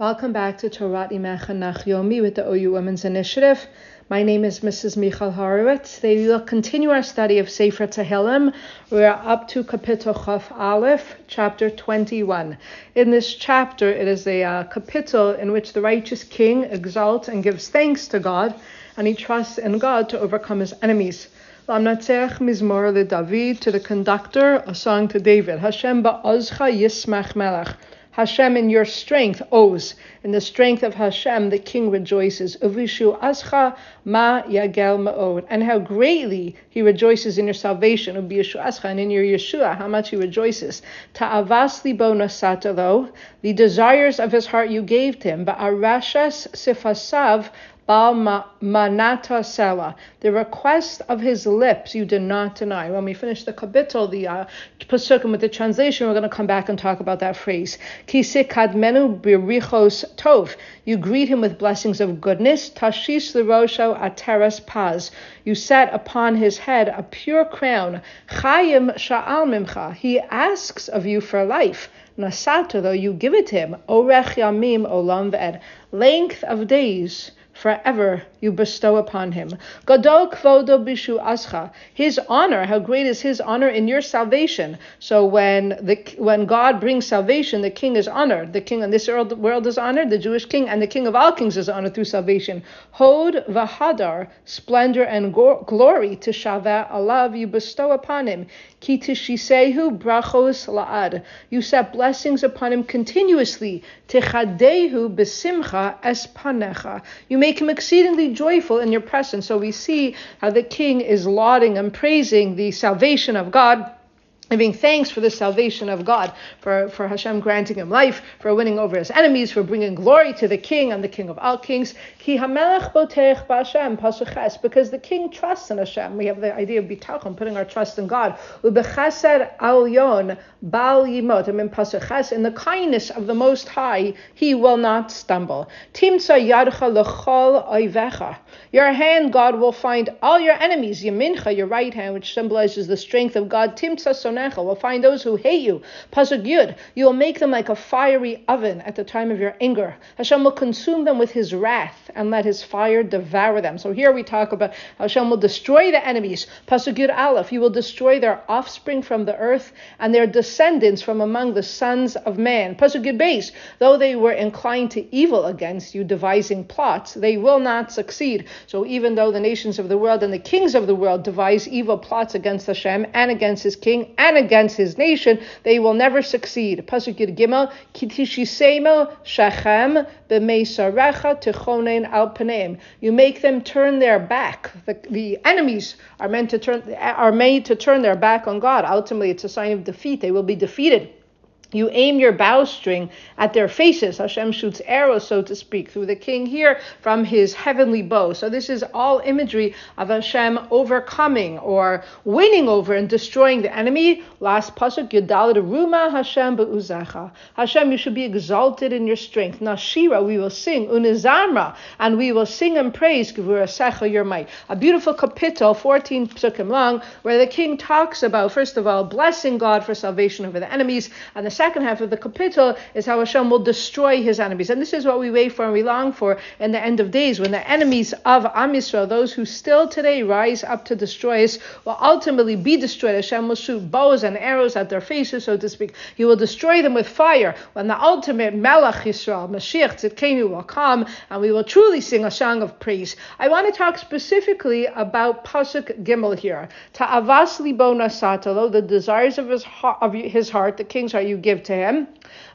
Welcome back to Torah Imecha Nach Yomi with the OU Women's Initiative. My name is Mrs. Michal Horowitz. Today we will continue our study of Sefer Tehillim. We are up to Kapitol Chaf Aleph, chapter 21. In this chapter, it is a kapitel in which the righteous king exalts and gives thanks to God, and he trusts in God to overcome his enemies. Lam Natsach Mizmora Le David, to the conductor, a song to David. Hashem Baozcha Yismach Melech. Hashem, in your strength, owes. In the strength of Hashem, the king rejoices. Uvishu ascha ma yagel ma'od. And how greatly he rejoices in your salvation. Uvishu ascha, and in your Yeshua, how much he rejoices. Ta'avas libo nasata lo. The desires of his heart you gave to him. But Arashas Sifasav Baal Manatasela. The request of his lips you did not deny. When we finish the Kapitol, the Pasukim with the translation, we're going to come back and talk about that phrase. Ki Sikadmenu Birichos Tov. You greet him with blessings of goodness. Tashish Lerosho Ateras Paz. You set upon his head a pure crown. Chayim Sha'al Mimcha. He asks of you for life. Nasato, though, you give it him. Orech Yamim Olam Ved. Length of days forever you bestow upon him. Gadol kvodo bishu ascha. His honor, how great is his honor in your salvation. So when God brings salvation, the king is honored. The king in this world is honored, the Jewish king, and the king of all kings is honored through salvation. Hod vahadar, splendor and glory to Shavu Alav you bestow upon him. Ki Tishisehu Brachos Laad. You set blessings upon him continuously. Techadehu Besimcha Es Panecha. You make him exceedingly joyful in your presence. So we see how the king is lauding and praising the salvation of God, giving thanks for the salvation of God, for Hashem granting him life, for winning over his enemies, for bringing glory to the king and the king of all kings. Ki hamelech botech b'Hashem, pasuk ches, because the king trusts in Hashem. We have the idea of Bittachon, putting our trust in God. U'bechesed alyon bal yimot, I mean pasuk ches, in the kindness of the Most High, he will not stumble. Timtza yadcha l'chol oivecha. Your hand, God, will find all your enemies. Yamincha, your right hand, which symbolizes the strength of God. Timtza soneh, will find those who hate you. Pasug yud, you will make them like a fiery oven at the time of your anger. Hashem will consume them with his wrath and let his fire devour them. So here we talk about Hashem will destroy the enemies. Pasug yud Aleph, you will destroy their offspring from the earth and their descendants from among the sons of man. Pasug yud beis, though they were inclined to evil against you, devising plots, they will not succeed. So even though the nations of the world and the kings of the world devise evil plots against Hashem and against his king and against his nation, they will never succeed. Pasuk Gimel, Ki Tishisehu Shechem b'meisarecha tichonen al paneim. You make them turn their back. The enemies are made to turn their back on God. Ultimately, it's a sign of defeat. They will be defeated. You aim your bowstring at their faces. Hashem shoots arrows, so to speak, through the king here from his heavenly bow. So this is all imagery of Hashem overcoming or winning over and destroying the enemy. Last pasuk, Yedalad Ruma Hashem Baozcha. Hashem, you should be exalted in your strength. Nashira, we will sing. Unizamra, and we will sing and praise Givura Secha, your might. A beautiful kapitel, 14 psukim long, where the king talks about, first of all, blessing God for salvation over the enemies, and the second half of the kapitel is how Hashem will destroy his enemies. And this is what we wait for and we long for in the end of days, when the enemies of Am Yisrael, those who still today rise up to destroy us, will ultimately be destroyed. Hashem will shoot bows and arrows at their faces, so to speak. He will destroy them with fire when the ultimate Melach Yisrael, Mashiach Tzitkenu, will come, and we will truly sing a song of praise. I want to talk specifically about Pasuk Gimel here. Ta'avas libo nasatalo, the desires of his heart, the king's heart, you give to him.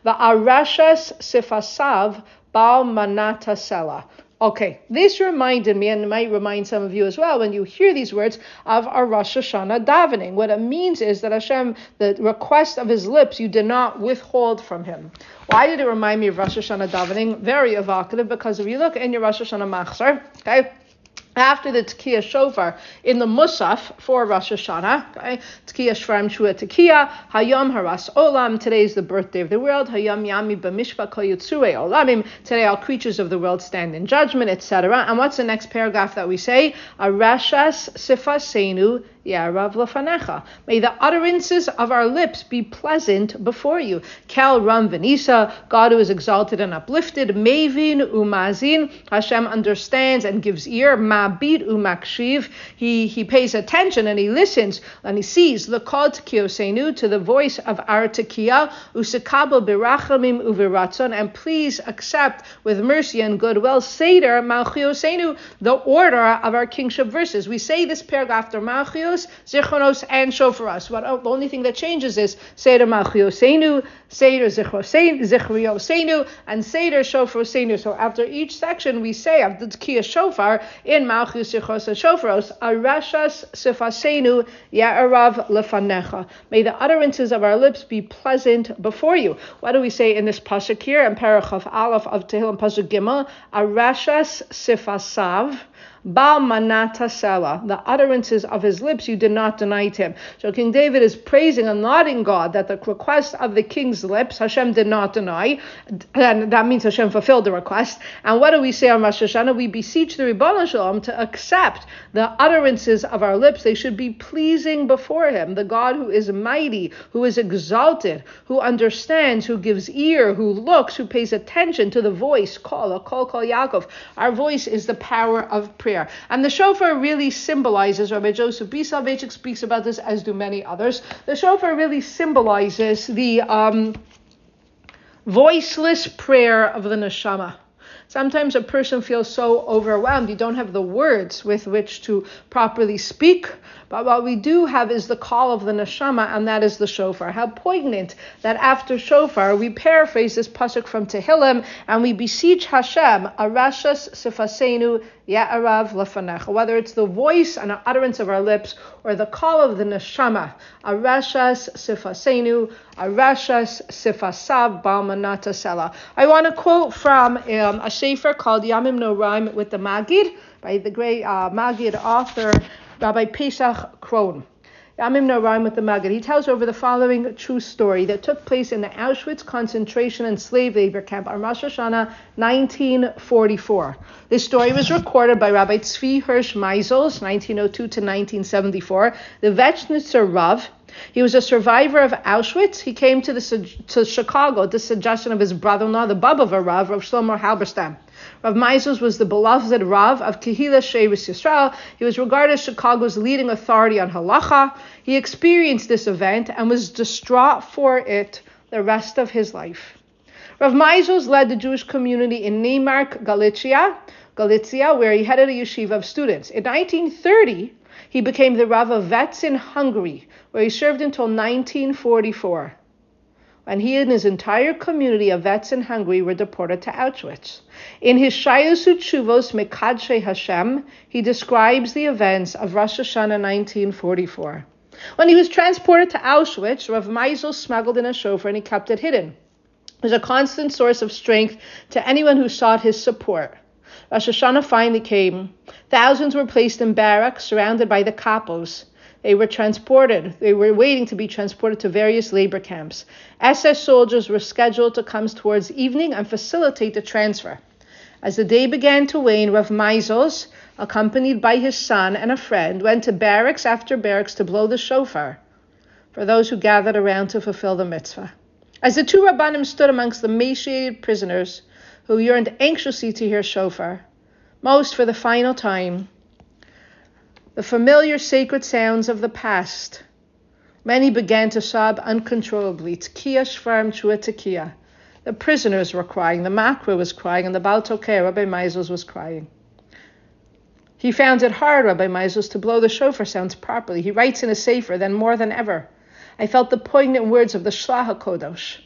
The Arashas Sifasav Baal Manatasela. Okay, this reminded me, and it might remind some of you as well, when you hear these words, of our Rosh Hashanah davening. What it means is that Hashem, the request of his lips, you did not withhold from him. Why did it remind me of Rosh Hashanah davening? Very evocative, because if you look in your Rosh Hashanah machzor, okay, after the Tekiah Shofar in the Musaf for Rosh Hashanah, okay? Tekiah Shvarim Shua Tekiah, Hayom Haras Olam, today is the birthday of the world, Hayom Yami B'mishpa Kol Yitzurei Olamim, today all creatures of the world stand in judgment, etc. And what's the next paragraph that we say? Arashas Sifaseinu Ya'arav lefanecha. May the utterances of our lips be pleasant before you. Kel Ram Venisa, God who is exalted and uplifted. Mevin umazin, Hashem understands and gives ear. Mabid umakshiv, He pays attention and he listens and he sees. Lekod kiosenu, to the voice of our tekiah. Usekabel birachamim uviratzon, and please accept with mercy and goodwill. Seder malchiosenu, the order of our kingship verses. We say this paragraph after malchios, Zichronos, and Shofaros. The only thing that changes is Seder Malchiosenu, Seder Zichrosenu, and Seder Shofarosenu. So after each section, we say of the Tzkiya Shofar in Malchios, Zichros, and Shofaros, Arashas Sifasenu, Ya'arav Lefanecha. May the utterances of our lips be pleasant before you. What do we say in this Pasuk here? In Pasug yud Aleph of Tehillim, Pasuk Gimel, Arashas Sifasav Baal Manatasela, the utterances of his lips, you did not deny him. So King David is praising and lauding God that the request of the king's lips, Hashem did not deny, and that means Hashem fulfilled the request. And what do we say on Rosh Hashanah? We beseech the Ribbono Shalom to accept the utterances of our lips. They should be pleasing before him, the God who is mighty, who is exalted, who understands, who gives ear, who looks, who pays attention to the voice. Kol Yaakov. Our voice is the power of prayer. And the shofar really symbolizes, Rabbi Joseph B. Salvechik speaks about this, as do many others, the shofar really symbolizes the voiceless prayer of the neshama. Sometimes a person feels so overwhelmed, you don't have the words with which to properly speak, but what we do have is the call of the neshama, and that is the shofar. How poignant that after shofar, we paraphrase this pasuk from Tehillim, and we beseech Hashem, Arashas Sifaseinu, Ya'arav Lefanecha, whether it's the voice and utterance of our lips or the call of the neshama, Arashas Sifaseinu, Arashas Sifasav Baal Manatasela. I want to quote from a sefer called Yamim Noraim with the Maggid by the great Maggid author Rabbi Pesach Kron. Yamim Noraim with the Maggid. He tells over the following true story that took place in the Auschwitz concentration and slave labor camp on Rosh Hashanah 1944. This story was recorded by Rabbi Tzvi Hirsch Meisel's 1902 to 1974. The Vetsnitzer Rav. He was a survivor of Auschwitz. He came to Chicago at the suggestion of his brother-in-law, the Baba of a Rav, Rav Shlomo Halberstam. Rav Meisels was the beloved Rav of Kehillah Sheretz Yisrael. He was regarded as Chicago's leading authority on halacha. He experienced this event and was distraught for it the rest of his life. Rav Meisels led the Jewish community in Neumark, Galicia, where he headed a yeshiva of students. In 1930, he became the Rav of Vets in Hungary, where he served until 1944, when he and his entire community of Vets in Hungary were deported to Auschwitz. In his Shayos Utshuvos Mekadshe Hashem, he describes the events of Rosh Hashanah 1944. When he was transported to Auschwitz, Rav Meisel smuggled in a shofar and he kept it hidden. It was a constant source of strength to anyone who sought his support. Rosh Hashanah finally came. Thousands were placed in barracks surrounded by the Kapos. They were waiting to be transported to various labor camps. SS soldiers were scheduled to come towards evening and facilitate the transfer. As the day began to wane, Rav Meisels, accompanied by his son and a friend, went to barracks after barracks to blow the shofar for those who gathered around to fulfill the mitzvah. As the two Rabbanim stood amongst the emaciated prisoners, who yearned anxiously to hear shofar, most for the final time, the familiar sacred sounds of the past, many began to sob uncontrollably. Tekiya shvarim shua tekiya. The prisoners were crying, the Makra was crying, and the Baal Tokeh, Rabbi Meisels, was crying. He found it hard, Rabbi Meisels, to blow the shofar sounds properly. He writes in a sefer, then more than ever, I felt the poignant words of the Shlach HaKodosh,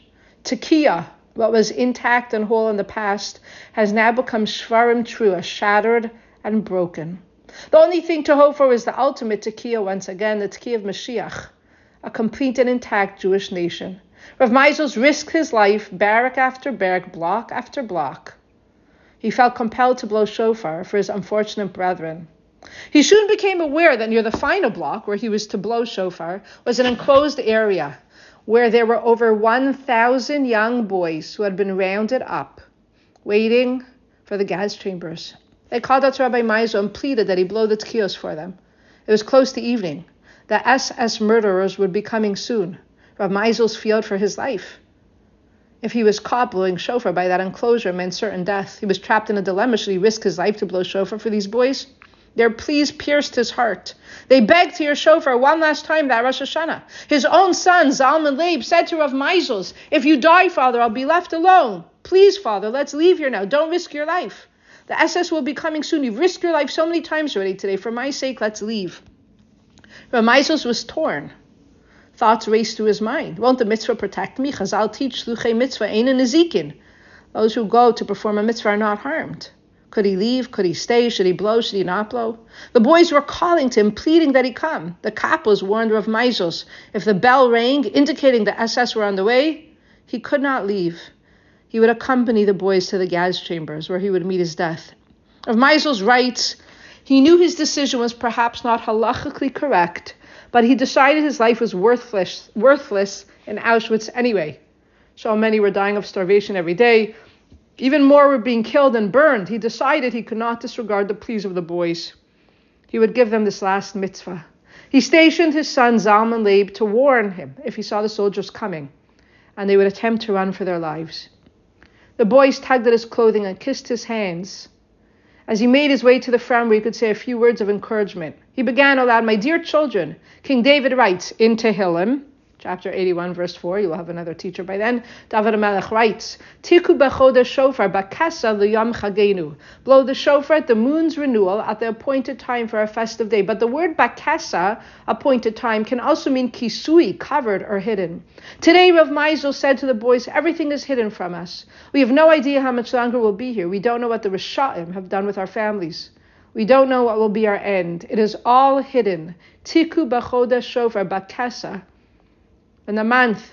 Tekiya. What was intact and whole in the past has now become shvarim trua, shattered and broken. The only thing to hope for is the ultimate tekiah once again, the tekiah of Mashiach, a complete and intact Jewish nation. Rav Meisels risked his life, barrack after barrack, block after block. He felt compelled to blow shofar for his unfortunate brethren. He soon became aware that near the final block, where he was to blow shofar, was an enclosed area, where there were over 1,000 young boys who had been rounded up, waiting for the gas chambers. They called out to Rabbi Meisel and pleaded that he blow the tekiyos for them. It was close to evening. The SS murderers would be coming soon. Rav Meisel's feared for his life. If he was caught blowing shofar by that enclosure, meant certain death. He was trapped in a dilemma. Should he risk his life to blow shofar for these boys? Their pleas pierced his heart. They begged to hear shofar one last time that Rosh Hashanah. His own son, Zalman Leib, said to Rav Meisel, "If you die, Father, I'll be left alone. Please, Father, let's leave here now. Don't risk your life. The SS will be coming soon. You've risked your life so many times already today. For my sake, let's leave." Rav Meisel was torn. Thoughts raced through his mind. Won't the mitzvah protect me? Chazal teach, Sluchei mitzvah ein nezikin. Those who go to perform a mitzvah are not harmed. Could he leave? Could he stay? Should he blow? Should he not blow? The boys were calling to him, pleading that he come. The Kapos warned Rav Meisel, if the bell rang, indicating the SS were on the way, he could not leave. He would accompany the boys to the gas chambers, where he would meet his death. Rav Meisel writes, he knew his decision was perhaps not halachically correct, but he decided his life was worthless in Auschwitz anyway. So many were dying of starvation every day. Even more were being killed and burned. He decided he could not disregard the pleas of the boys. He would give them this last mitzvah. He stationed his son Zalman Leib to warn him if he saw the soldiers coming, and they would attempt to run for their lives. The boys tugged at his clothing and kissed his hands. As he made his way to the front where he could say a few words of encouragement, he began aloud, "My dear children," King David writes in Tehillim, chapter 81, verse 4, you'll have another teacher by then, David HaMelech writes, "Tiku b'chodesh shofar b'kasa l'yom chageinu." Blow the shofar at the moon's renewal at the appointed time for our festive day. But the word b'kasa, appointed time, can also mean kisui, covered or hidden. Today, Rav Meisel said to the boys, everything is hidden from us. We have no idea how much longer we'll be here. We don't know what the Rishaim have done with our families. We don't know what will be our end. It is all hidden. Tiku b'chodesh shofar b'kasa. In the month,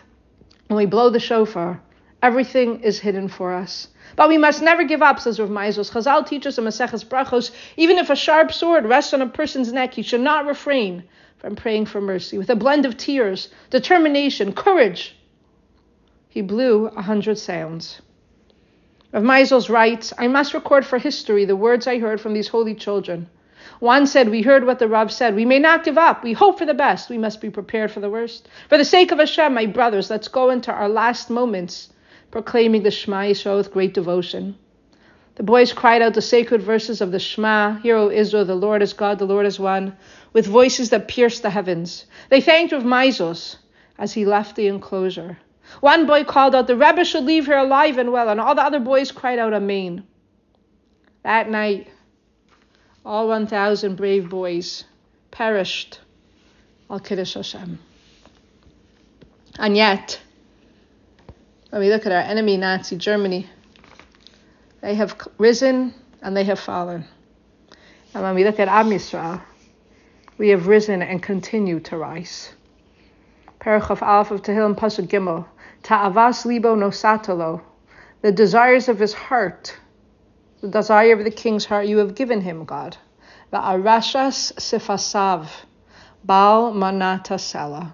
when we blow the shofar, everything is hidden for us. But we must never give up, says Rav Meisel. Chazal teaches in Maseches Brachos, even if a sharp sword rests on a person's neck, he should not refrain from praying for mercy. With a blend of tears, determination, courage, he blew 100 sounds. Rav Meisel writes, I must record for history the words I heard from these holy children. One said, we heard what the Rav said. We may not give up. We hope for the best. We must be prepared for the worst. For the sake of Hashem, my brothers, let's go into our last moments, proclaiming the Shema Yisrael with great devotion. The boys cried out the sacred verses of the Shema, Hear, O Israel, the Lord is God, the Lord is one, with voices that pierced the heavens. They thanked Rav Meisel as he left the enclosure. One boy called out, the Rebbe should leave here alive and well, and all the other boys cried out, Amen. That night, all 1,000 brave boys perished al Kiddush Hashem. And yet, when we look at our enemy, Nazi Germany, they have risen and they have fallen. And when we look at Am Yisrael, we have risen and continue to rise. Perach Chaf Aleph of Tehillim Pasuk Gimel, Ta'avas libo nosatalo, the desires of his heart, the desire of the king's heart you have given him, God. The Arashas Sifasav Baal Manatasela,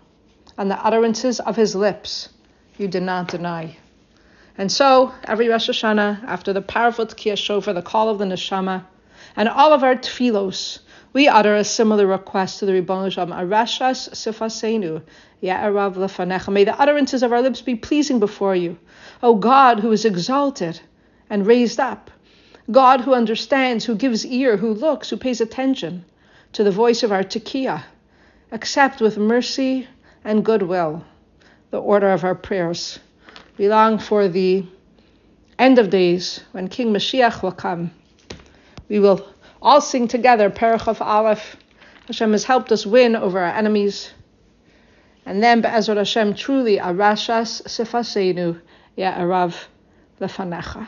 and the utterances of his lips you did not deny. And so, every Rosh Hashanah, after the powerful Tkiyah Shofar, the call of the neshama, and all of our tfilos, we utter a similar request to the Ribbono Shel Olam, Arashas Sifasenu, Ya'arav Lefanecha. May the utterances of our lips be pleasing before you, O God, who is exalted and raised up, God who understands, who gives ear, who looks, who pays attention to the voice of our tekiah. Accept with mercy and goodwill the order of our prayers. We long for the end of days when King Mashiach will come. We will all sing together Perach Chaf Aleph. Hashem has helped us win over our enemies. And then Be'ezrat Hashem truly Arashas Sifasenu Ya'arav Lefanecha.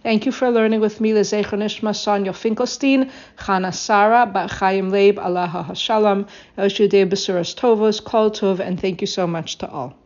Thank you for learning with me, Lezecher Nishma, Sonia Finkelstein, Chana Sara, Bat Chaim Leib, Allah HaShalom, El Shudei Besuras Tovos, Kol Tov, and thank you so much to all.